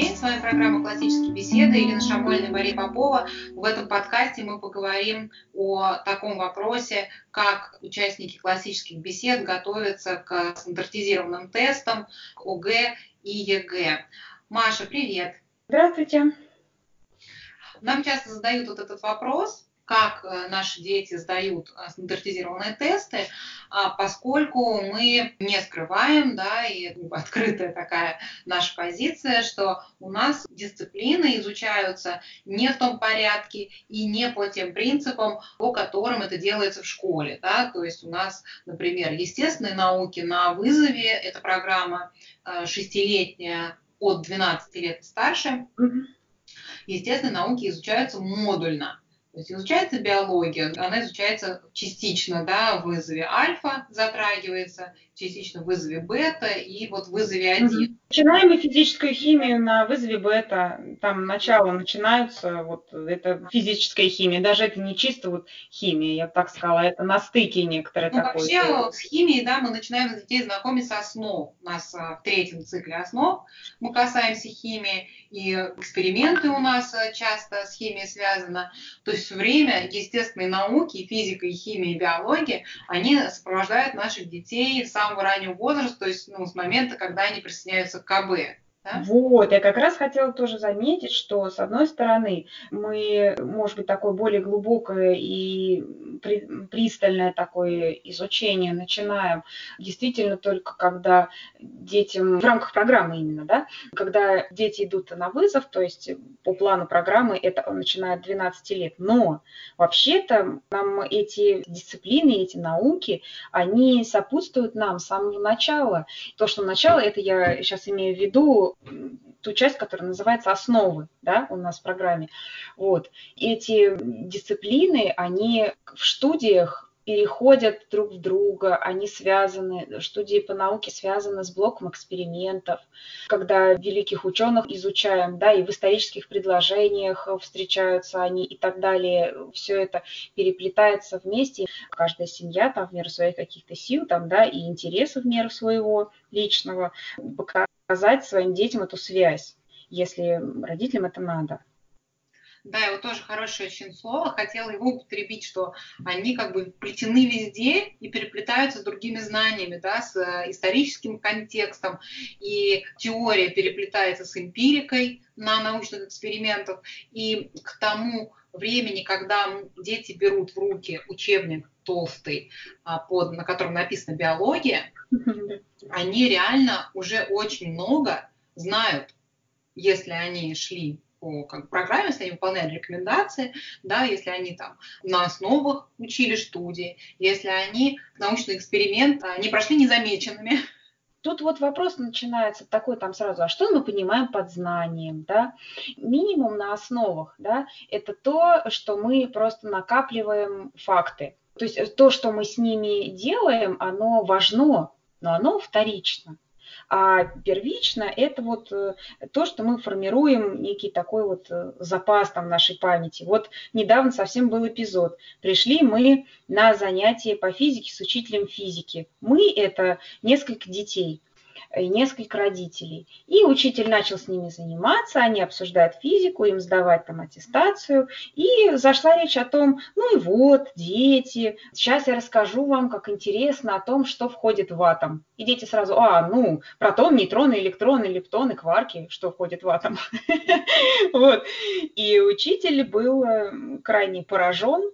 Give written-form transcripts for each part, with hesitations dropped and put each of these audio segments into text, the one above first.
день. С вами программа «Классические беседы». Ирина Шамолина и Мария Попова. В этом подкасте мы поговорим о таком вопросе, как участники классических бесед готовятся к стандартизированным тестам ОГЭ и ЕГЭ. Маша, привет! Здравствуйте! Нам часто задают вот этот вопрос, как наши дети сдают стандартизированные тесты, поскольку мы не скрываем, и открытая такая наша позиция, что у нас дисциплины изучаются не в том порядке и не по тем принципам, по которым это делается в школе. То есть у нас, например, естественные науки на вызове, это программа 6-летняя от 12 лет и старше, естественные науки изучаются модульно. То есть изучается биология, она изучается частично, в вызове альфа затрагивается, частично в вызове бета и вот в вызове 1. Начинаем мы физическую химию на вызове бета, там начало начинаются, вот это физическая химия, даже это не чисто химия, я бы так сказала, это на стыке некоторые такое. Вообще с химией, мы начинаем с детей знакомить с основ, у нас в третьем цикле основ мы касаемся химии, и эксперименты у нас часто с химией связаны, то есть все время естественные науки, физика, и химия, и биология, они сопровождают наших детей с самого раннего возраста, то есть с момента, когда они присоединяются к КБ. Да? Вот, я как раз хотела тоже заметить, что с одной стороны мы, может быть, такое более глубокое и пристальное такое изучение начинаем действительно только когда детям, в рамках программы именно, когда дети идут на вызов, то есть по плану программы это начинает 12 лет, но вообще-то нам эти дисциплины, эти науки, они сопутствуют нам с самого начала. То, что начало, это я сейчас имею в виду, ту часть, которая называется «Основы», у нас в программе. Вот. Эти дисциплины, они в студиях переходят друг в друга, они связаны, студии по науке связаны с блоком экспериментов, когда великих ученых изучаем, и в исторических предложениях встречаются они и так далее, все это переплетается вместе. Каждая семья в меру своих каких-то сил, и интересов в меру своего личного, показать своим детям эту связь, если родителям это надо. Да, его тоже хорошее очень слово, хотела его употребить, что они вплетены везде и переплетаются с другими знаниями, с историческим контекстом, и теория переплетается с эмпирикой на научных экспериментах, и к тому времени, когда дети берут в руки учебник толстый, на котором написана биология, они реально уже очень много знают, если они шли по программе, если они выполняли рекомендации, если они на основах учили студии, если они научный эксперимент не прошли незамеченными. Тут вопрос начинается такой сразу, а что мы понимаем под знанием, Минимум на основах, это то, что мы просто накапливаем факты. То есть то, что мы с ними делаем, оно важно, но оно вторично. А первично – это то, что мы формируем некий такой запас в нашей памяти. Недавно совсем был эпизод. Пришли мы на занятие по физике с учителем физики. Мы – это несколько детей, несколько родителей. И учитель начал с ними заниматься, они обсуждают физику, им сдавать аттестацию. И зашла речь о том, дети, сейчас я расскажу вам, как интересно, о том, что входит в атом. И дети сразу, протон, нейтроны, электроны, лептоны, кварки, что входит в атом. И учитель был крайне поражен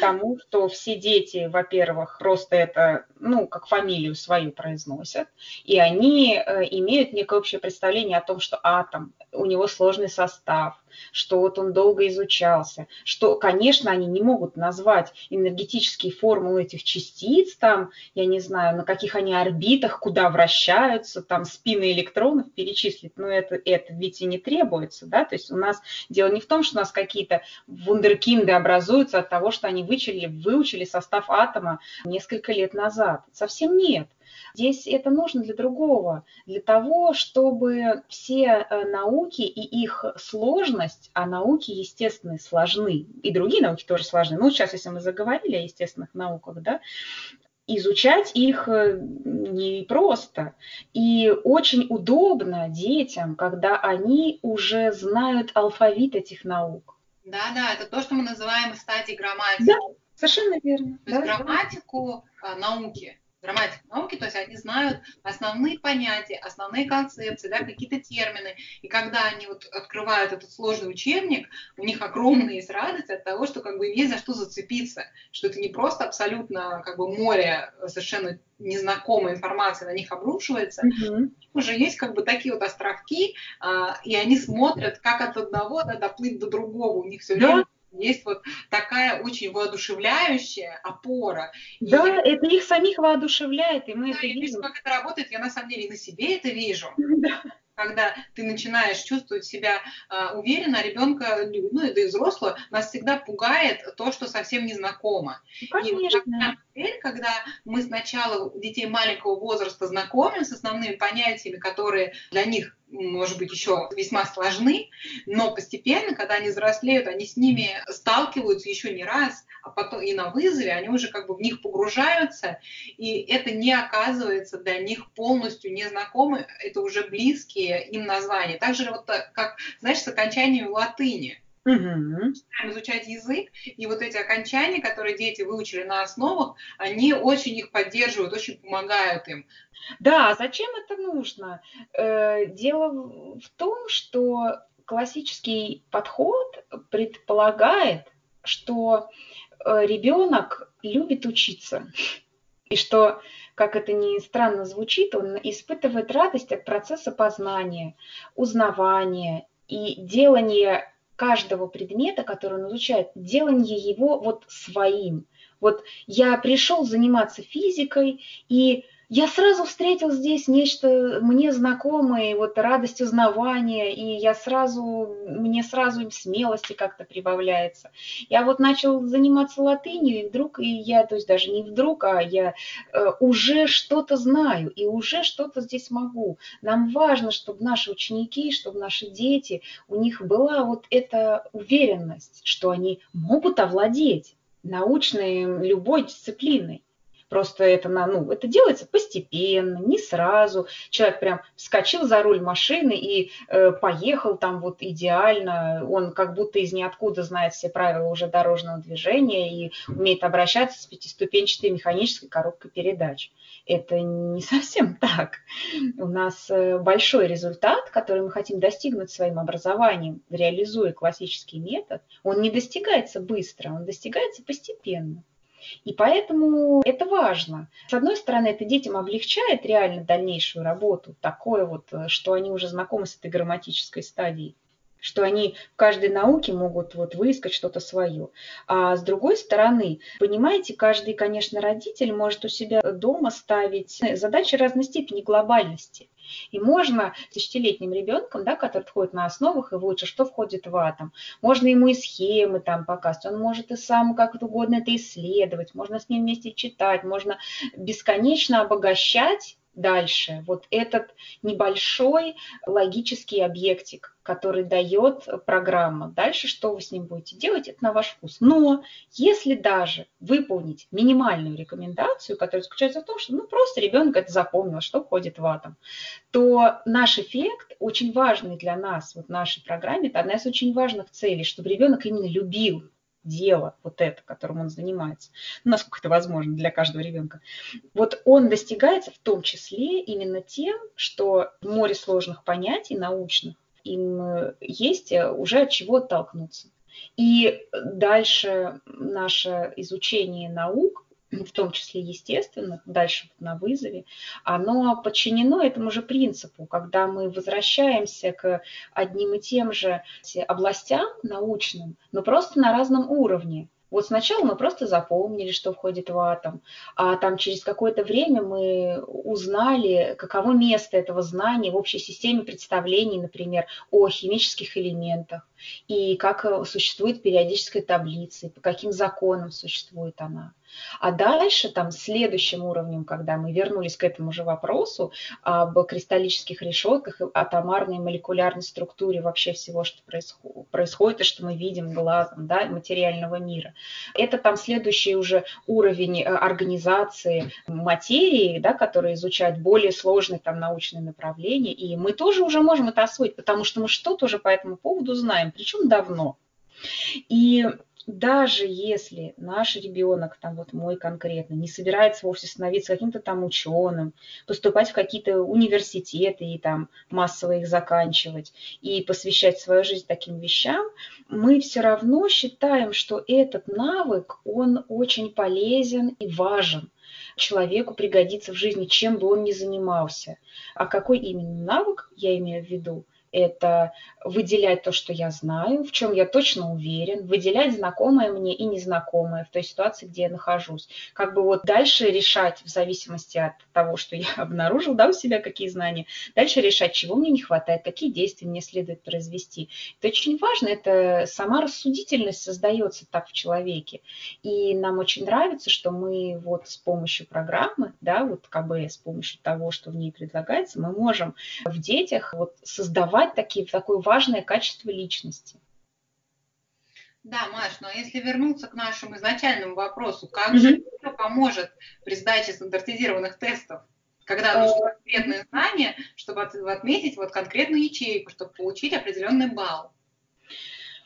тому, что все дети, во-первых, просто это, как фамилию свою произносят, и они имеют некое общее представление о том, что атом, у него сложный состав, что он долго изучался, что, конечно, они не могут назвать энергетические формулы этих частиц, на каких они орбитах, куда вращаются, спины электронов перечислить, это ведь и не требуется, то есть у нас дело не в том, что у нас какие-то вундеркинды образуются от того, что они выучили состав атома несколько лет назад, совсем нет. Здесь это нужно для другого, для того, чтобы все науки и их сложность, а науки, естественно, сложны, и другие науки тоже сложны. Сейчас, если мы заговорили о естественных науках, изучать их непросто. И очень удобно детям, когда они уже знают алфавит этих наук. Да, это то, что мы называем стадией грамматики. Да, совершенно верно. То есть грамматику науки. Грамматика науки, то есть они знают основные понятия, основные концепции, да, какие-то термины. И когда они вот открывают этот сложный учебник, у них огромная есть радость от того, что как бы есть за что зацепиться, что это не просто абсолютно как бы море совершенно незнакомой информации на них обрушивается. Уже есть как бы такие вот островки, и они смотрят, как от одного доплыть до другого. У них все время... Есть вот такая очень воодушевляющая опора. Это их самих воодушевляет, и мы это видим. Как это работает, я на самом деле и на себе это вижу. Когда ты начинаешь чувствовать себя уверенно, ребенка, ну и да и взрослого, нас всегда пугает то, что совсем незнакомо. Конечно. И вот, теперь, когда мы сначала детей маленького возраста знакомим с основными понятиями, которые для них, может быть, еще весьма сложны, но постепенно, когда они взрослеют, они с ними сталкиваются еще не раз, а потом и на вызове, они уже как бы в них погружаются, и это не оказывается для них полностью незнакомым, это уже близкие им названия. Так же вот как, знаешь, с окончаниями латыни. Начинаем изучать язык, и вот эти окончания, которые дети выучили на основах, они очень их поддерживают, очень помогают им. Да, зачем это нужно? Дело в том, что классический подход предполагает, что ребенок любит учиться, и что, как это ни странно звучит, он испытывает радость от процесса познания, узнавания и делания каждого предмета, который он изучает, делание его вот своим. Вот я пришел заниматься физикой, и я сразу встретил здесь нечто мне знакомое, вот радость узнавания, и мне сразу смелости как-то прибавляется. Я вот начал заниматься латынью, и вдруг, я уже что-то знаю, и уже что-то здесь могу. Нам важно, чтобы наши ученики, чтобы наши дети, у них была вот эта уверенность, что они могут овладеть научной любой дисциплиной. Просто это делается постепенно, не сразу. Человек прям вскочил за руль машины и поехал там вот идеально. Он как будто из ниоткуда знает все правила уже дорожного движения и умеет обращаться с 5-ступенчатой механической коробкой передач. Это не совсем так. У нас большой результат, который мы хотим достигнуть своим образованием, реализуя классический метод, он не достигается быстро, он достигается постепенно. И поэтому это важно. С одной стороны, это детям облегчает реально дальнейшую работу, такое вот, что они уже знакомы с этой грамматической стадией, что они в каждой науке могут вот выискать что-то свое. А с другой стороны, понимаете, каждый, конечно, родитель может у себя дома ставить задачи разной степени глобальности. И можно с 10-летним ребенком, да, который входит на основах и выучит, что входит в атом, можно ему и схемы там показывать, он может и сам как-то угодно это исследовать, можно с ним вместе читать, можно бесконечно обогащать дальше вот этот небольшой логический объектик, который дает программа. Дальше что вы с ним будете делать, это на ваш вкус. Но если даже выполнить минимальную рекомендацию, которая заключается в том, что просто ребенок это запомнил, что входит в атом, то наш эффект очень важный для нас, вот в нашей программе, это одна из очень важных целей, чтобы ребенок именно любил дело, вот это, которым он занимается, насколько это возможно для каждого ребенка. Вот он достигается в том числе именно тем, что в море сложных понятий научных им есть уже от чего оттолкнуться. И дальше наше изучение наук, в том числе естественно, дальше на вызове, оно подчинено этому же принципу, когда мы возвращаемся к одним и тем же областям научным, но просто на разном уровне. Вот сначала мы просто запомнили, что входит в атом, а там через какое-то время мы узнали, каково место этого знания в общей системе представлений, например, о химических элементах, и как существует периодическая таблица, и по каким законам существует она. А дальше, там, следующим уровнем, когда мы вернулись к этому же вопросу об кристаллических решетках, атомарной и молекулярной структуре вообще всего, что происходит и что мы видим глазом, да, материального мира. Это там следующий уже уровень организации материи, да, который изучает более сложные там научные направления. И мы тоже уже можем это освоить, потому что мы что-то уже по этому поводу знаем, причем давно. И даже если наш ребенок, там вот мой конкретно, не собирается вовсе становиться каким-то там ученым, поступать в какие-то университеты и там массово их заканчивать и посвящать свою жизнь таким вещам, мы все равно считаем, что этот навык, он очень полезен и важен. Человеку пригодится в жизни, чем бы он ни занимался. А какой именно навык я имею в виду? Это выделять то, что я знаю, в чем я точно уверен, выделять знакомое мне и незнакомое в той ситуации, где я нахожусь. Как бы вот дальше решать, в зависимости от того, что я обнаружил, да, у себя какие знания, дальше решать, чего мне не хватает, какие действия мне следует произвести. Это очень важно, это сама рассудительность создается так в человеке. И нам очень нравится, что мы вот с помощью программы, да, вот КБ, с помощью того, что в ней предлагается, мы можем в детях вот создавать такое важное качество личности. Да, Маш, но если вернуться к нашему изначальному вопросу, как же это поможет при сдаче стандартизированных тестов, когда нужно конкретные знания, чтобы отметить вот конкретную ячейку, чтобы получить определенный балл?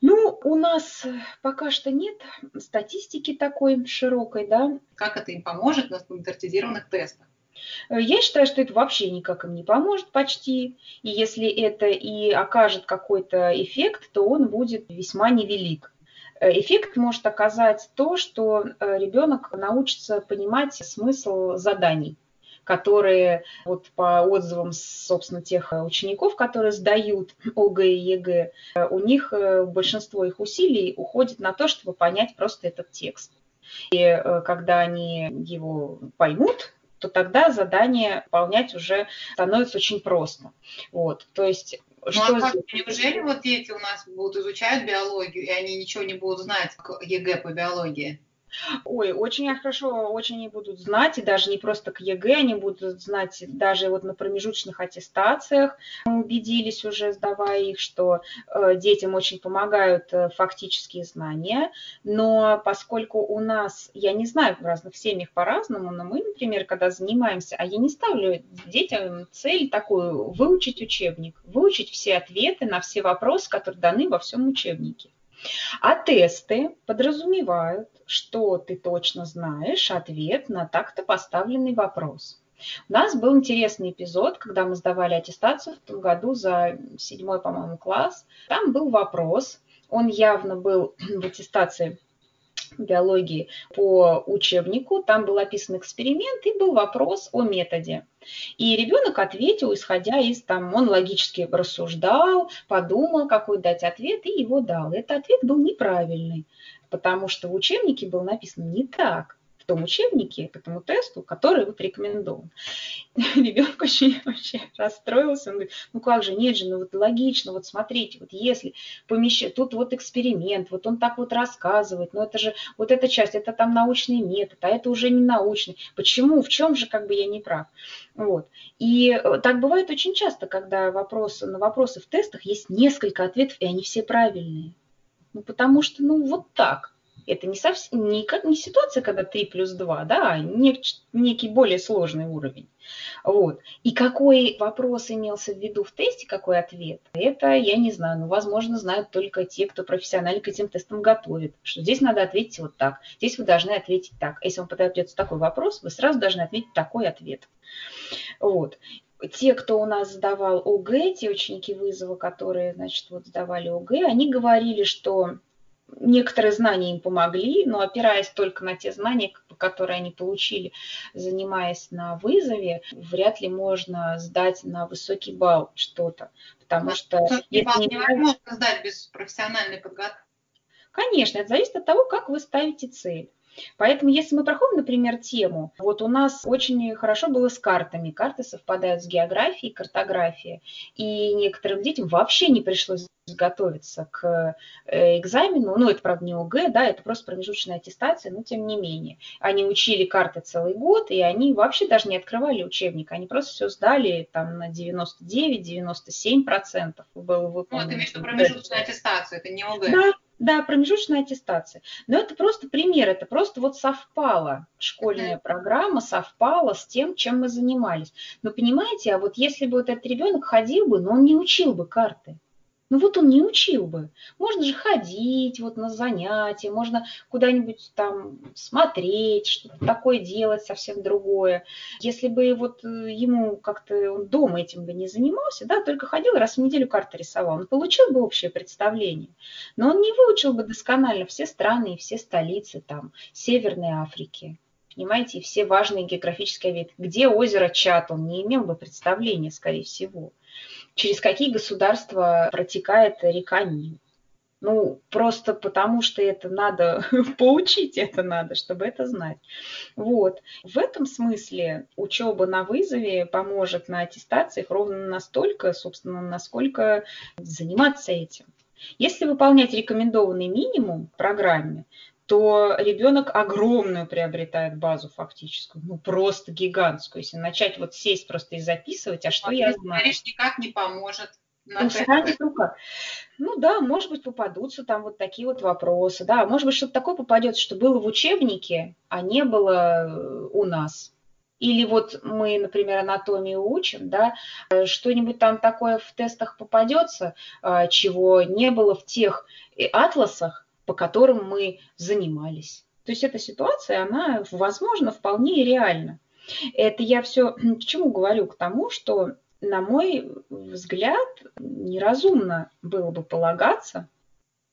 Ну, у нас пока что нет статистики такой широкой, да. Как это им поможет на стандартизированных тестах? Я считаю, что это вообще никак им не поможет почти, и если это и окажет какой-то эффект, то он будет весьма невелик. Эффект может оказать то, что ребенок научится понимать смысл заданий, которые вот по отзывам, собственно, тех учеников, которые сдают ОГЭ и ЕГЭ, у них большинство их усилий уходит на то, чтобы понять просто этот текст. И когда они его поймут, то тогда задание выполнять уже становится очень просто. Вот. То есть, неужели вот дети у нас будут изучать биологию, и они ничего не будут знать к ЕГЭ по биологии? Ой, очень хорошо, очень они будут знать, и даже не просто к ЕГЭ, они будут знать даже вот на промежуточных аттестациях. Мы убедились уже, сдавая их, что детям очень помогают фактические знания, но поскольку у нас, я не знаю, в разных семьях по-разному, но мы, например, когда занимаемся, а я не ставлю детям цель такую, выучить учебник, выучить все ответы на все вопросы, которые даны во всем учебнике. А тесты подразумевают, что ты точно знаешь ответ на так-то поставленный вопрос. У нас был интересный эпизод, когда мы сдавали аттестацию в том году за 7-й, по-моему, класс. Там был вопрос, он явно был в аттестации биологии по учебнику, там был описан эксперимент и был вопрос о методе. И ребенок ответил, исходя из, там, он логически рассуждал, подумал, какой дать ответ, и его дал. Этот ответ был неправильный, потому что в учебнике было написано не так, в том учебнике, к этому тесту, который вот рекомендован. Ребенок очень вообще расстроился, он говорит, ну как же, нет же, ну вот логично, вот смотрите, вот если помещать, тут вот эксперимент, вот он так вот рассказывает, но это же, вот эта часть, это там научный метод, а это уже не научный, почему, в чем же как бы я не прав, вот. И так бывает очень часто, когда на вопросы в тестах есть несколько ответов, и они все правильные, ну потому что, ну вот так. Это не совсем не ситуация, когда 3+2, да, некий более сложный уровень. Вот. И какой вопрос имелся в виду в тесте, какой ответ, это я не знаю. Ну, возможно, знают только те, кто профессионально к этим тестам готовит. Что здесь надо ответить вот так, здесь вы должны ответить так. Если вам подается такой вопрос, вы сразу должны ответить такой ответ. Вот. Те, кто у нас сдавал ОГЭ, те ученики вызова, которые, значит, вот сдавали ОГЭ, они говорили, что некоторые знания им помогли, но опираясь только на те знания, которые они получили, занимаясь на вызове, вряд ли можно сдать на высокий балл что-то. Потому что балл невозможно сдать без профессиональной подготовки. Конечно, это зависит от того, как вы ставите цель. Поэтому, если мы проходим, например, тему, вот у нас очень хорошо было с картами. Карты совпадают с географией, картографией. И некоторым детям вообще не пришлось готовиться к экзамену, ну, это, правда, не ОГЭ, да, это просто промежуточная аттестация, но тем не менее. Они учили карты целый год, и они вообще даже не открывали учебник, они просто все сдали там на 99-97% было выполнено. Ну, ты имеешь в виду промежуточную аттестацию, это не ОГЭ. Да. Да, промежуточная аттестация. Но это просто пример, это просто вот совпало, школьная программа совпала с тем, чем мы занимались. Но понимаете, а вот если бы вот этот ребенок ходил бы, но он не учил бы карты. Ну вот он не учил бы. Можно же ходить вот на занятия, можно куда-нибудь там смотреть, что-то такое делать, совсем другое. Если бы вот ему как-то, он дома этим бы не занимался, да, только ходил раз в неделю карты рисовал, он получил бы общее представление, но он не выучил бы досконально все страны и все столицы там Северной Африки. Понимаете, и все важные географические объекты. Где озеро Чад, он не имел бы представления, скорее всего. Через какие государства протекает река Нил. Ну, просто потому что это надо поучить, это надо, чтобы это знать. Вот. В этом смысле учеба на вызове поможет на аттестациях ровно настолько, собственно, насколько заниматься этим. Если выполнять рекомендованный минимум в программе, то ребенок огромную приобретает базу фактическую, ну просто гигантскую. Если начать вот сесть просто и записывать, а что я знаю? Говоришь, никак не поможет. Ну да, может быть, попадутся там вот такие вот вопросы, да, может быть, что-то такое попадется, что было в учебнике, а не было у нас. Или вот мы, например, анатомию учим, да, что-нибудь там такое в тестах попадется, чего не было в тех атласах, по которым мы занимались. То есть эта ситуация, она, возможно, вполне реальна. Это я все к чему говорю? К тому, что, на мой взгляд, неразумно было бы полагаться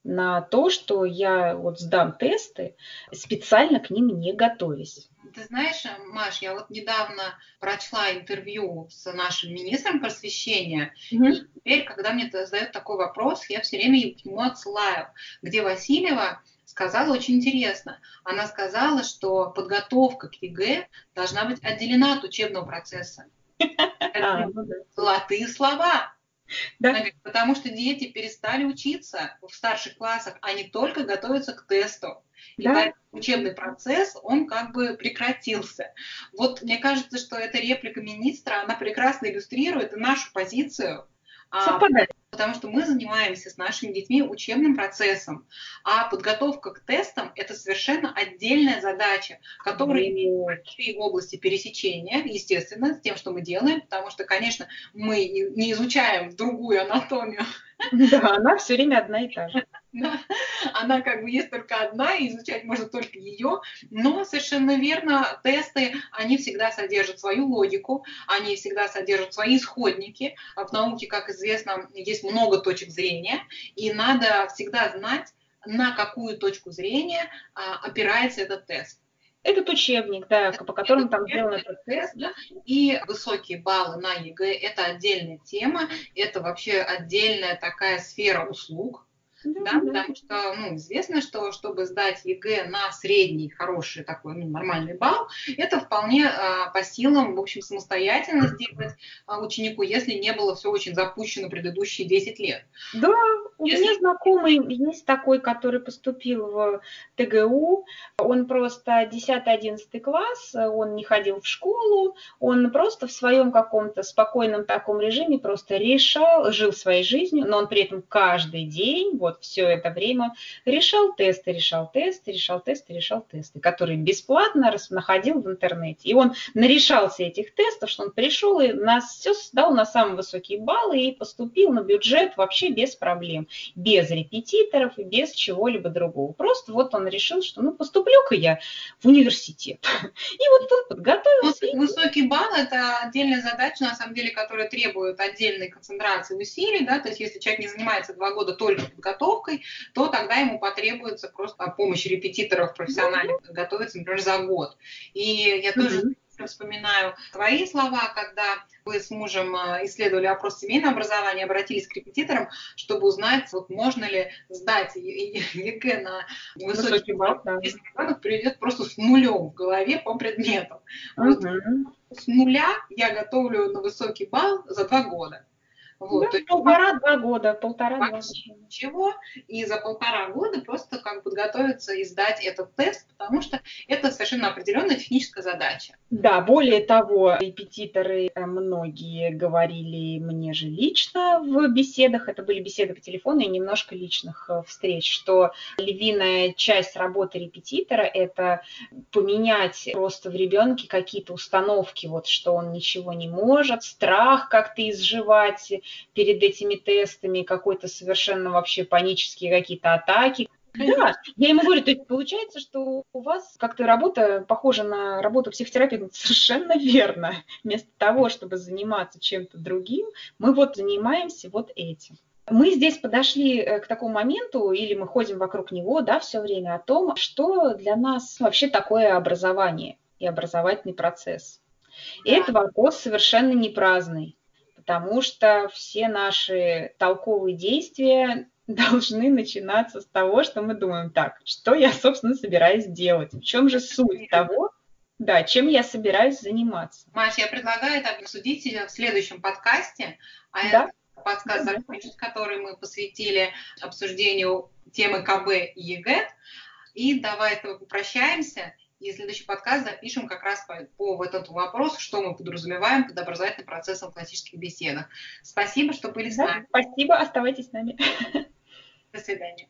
на то, что я вот сдам тесты, специально к ним не готовясь. Ты знаешь, Маш, я вот недавно прочла интервью с нашим министром просвещения, и теперь, когда мне задают такой вопрос, я все время к нему отсылаю, где Васильева сказала очень интересно. Она сказала, что подготовка к ЕГЭ должна быть отделена от учебного процесса. Золотые слова. Да. Она говорит, потому что дети перестали учиться в старших классах, они только готовятся к тесту. И да. Учебный процесс, он как бы прекратился. Вот мне кажется, что эта реплика министра, она прекрасно иллюстрирует нашу позицию. Совпадает. Потому что мы занимаемся с нашими детьми учебным процессом, а подготовка к тестам – это совершенно отдельная задача, которая имеет в области пересечения, естественно, с тем, что мы делаем, потому что, конечно, мы не изучаем другую анатомию. Да, она все время одна и та же. Она как бы есть только одна, и изучать можно только ее. Но совершенно верно, тесты, они всегда содержат свою логику, они всегда содержат свои исходники. В науке, как известно, есть много точек зрения, и надо всегда знать, на какую точку зрения опирается этот тест. Этот учебник, да, по которому там сделан этот тест. Да. И высокие баллы на ЕГЭ – это отдельная тема, это вообще отдельная такая сфера услуг. Да, потому что известно, что чтобы сдать ЕГЭ на средний, хороший такой, нормальный балл, это вполне по силам, в общем, самостоятельно сделать ученику, если не было все очень запущено предыдущие 10 лет. Да, у меня знакомый есть такой, который поступил в ТГУ, он просто 10-11 класс, он не ходил в школу, он просто в своем каком-то спокойном таком режиме просто решал, жил своей жизнью, но он при этом каждый день, вот все это время решал тесты, которые бесплатно находил в интернете. И он нарешался этих тестов, что он пришел и все сдал на самые высокие баллы и поступил на бюджет вообще без проблем, без репетиторов и без чего-либо другого. Просто вот он решил, что поступлю-ка я в университет. И вот он подготовился. Вот высокий балл – это отдельная задача, на самом деле, которая требует отдельной концентрации усилий, да, то есть если человек не занимается 2 года только подготовкой, то тогда ему потребуется просто помощь репетиторов профессиональных, готовиться, например, за год. И я тоже вспоминаю твои слова, когда вы с мужем исследовали опрос семейного образования, обратились к репетиторам, чтобы узнать, вот можно ли сдать ЕГЭ на высокий балл, если ребенок придет просто с нулем в голове по предметам. Вот с нуля я готовлю на высокий балл за 2 года. Вот. Ну, полтора-два года. Ничего. И за 1,5 года просто как подготовиться и сдать этот тест, потому что это совершенно определенная техническая задача. Да, более того, репетиторы многие говорили мне же лично в беседах, это были беседы по телефону и немножко личных встреч, что львиная часть работы репетитора – это поменять просто в ребенке какие-то установки, вот, что он ничего не может, страх как-то изживать перед этими тестами, какой-то совершенно вообще панические какие-то атаки. Да, я ему говорю, то есть получается, что у вас как-то работа похожа на работу психотерапевта. Совершенно верно. Вместо того, чтобы заниматься чем-то другим, мы вот занимаемся вот этим. Мы здесь подошли к такому моменту, или мы ходим вокруг него, да, все время о том, что для нас вообще такое образование и образовательный процесс. И да, это вопрос совершенно не праздный, потому что все наши толковые действия должны начинаться с того, что мы думаем, так, что я, собственно, собираюсь делать, в чем же суть того, да, чем я собираюсь заниматься. Маш, я предлагаю это обсудить в следующем подкасте, а да? Это подкаст закончит, который мы посвятили обсуждению темы КБ и ЕГЭ, и давай попрощаемся, и следующий подкаст запишем как раз по этому вопросу, что мы подразумеваем под образовательным процессом в классических беседах. Спасибо, что были с нами. Спасибо, оставайтесь с нами. До свидания.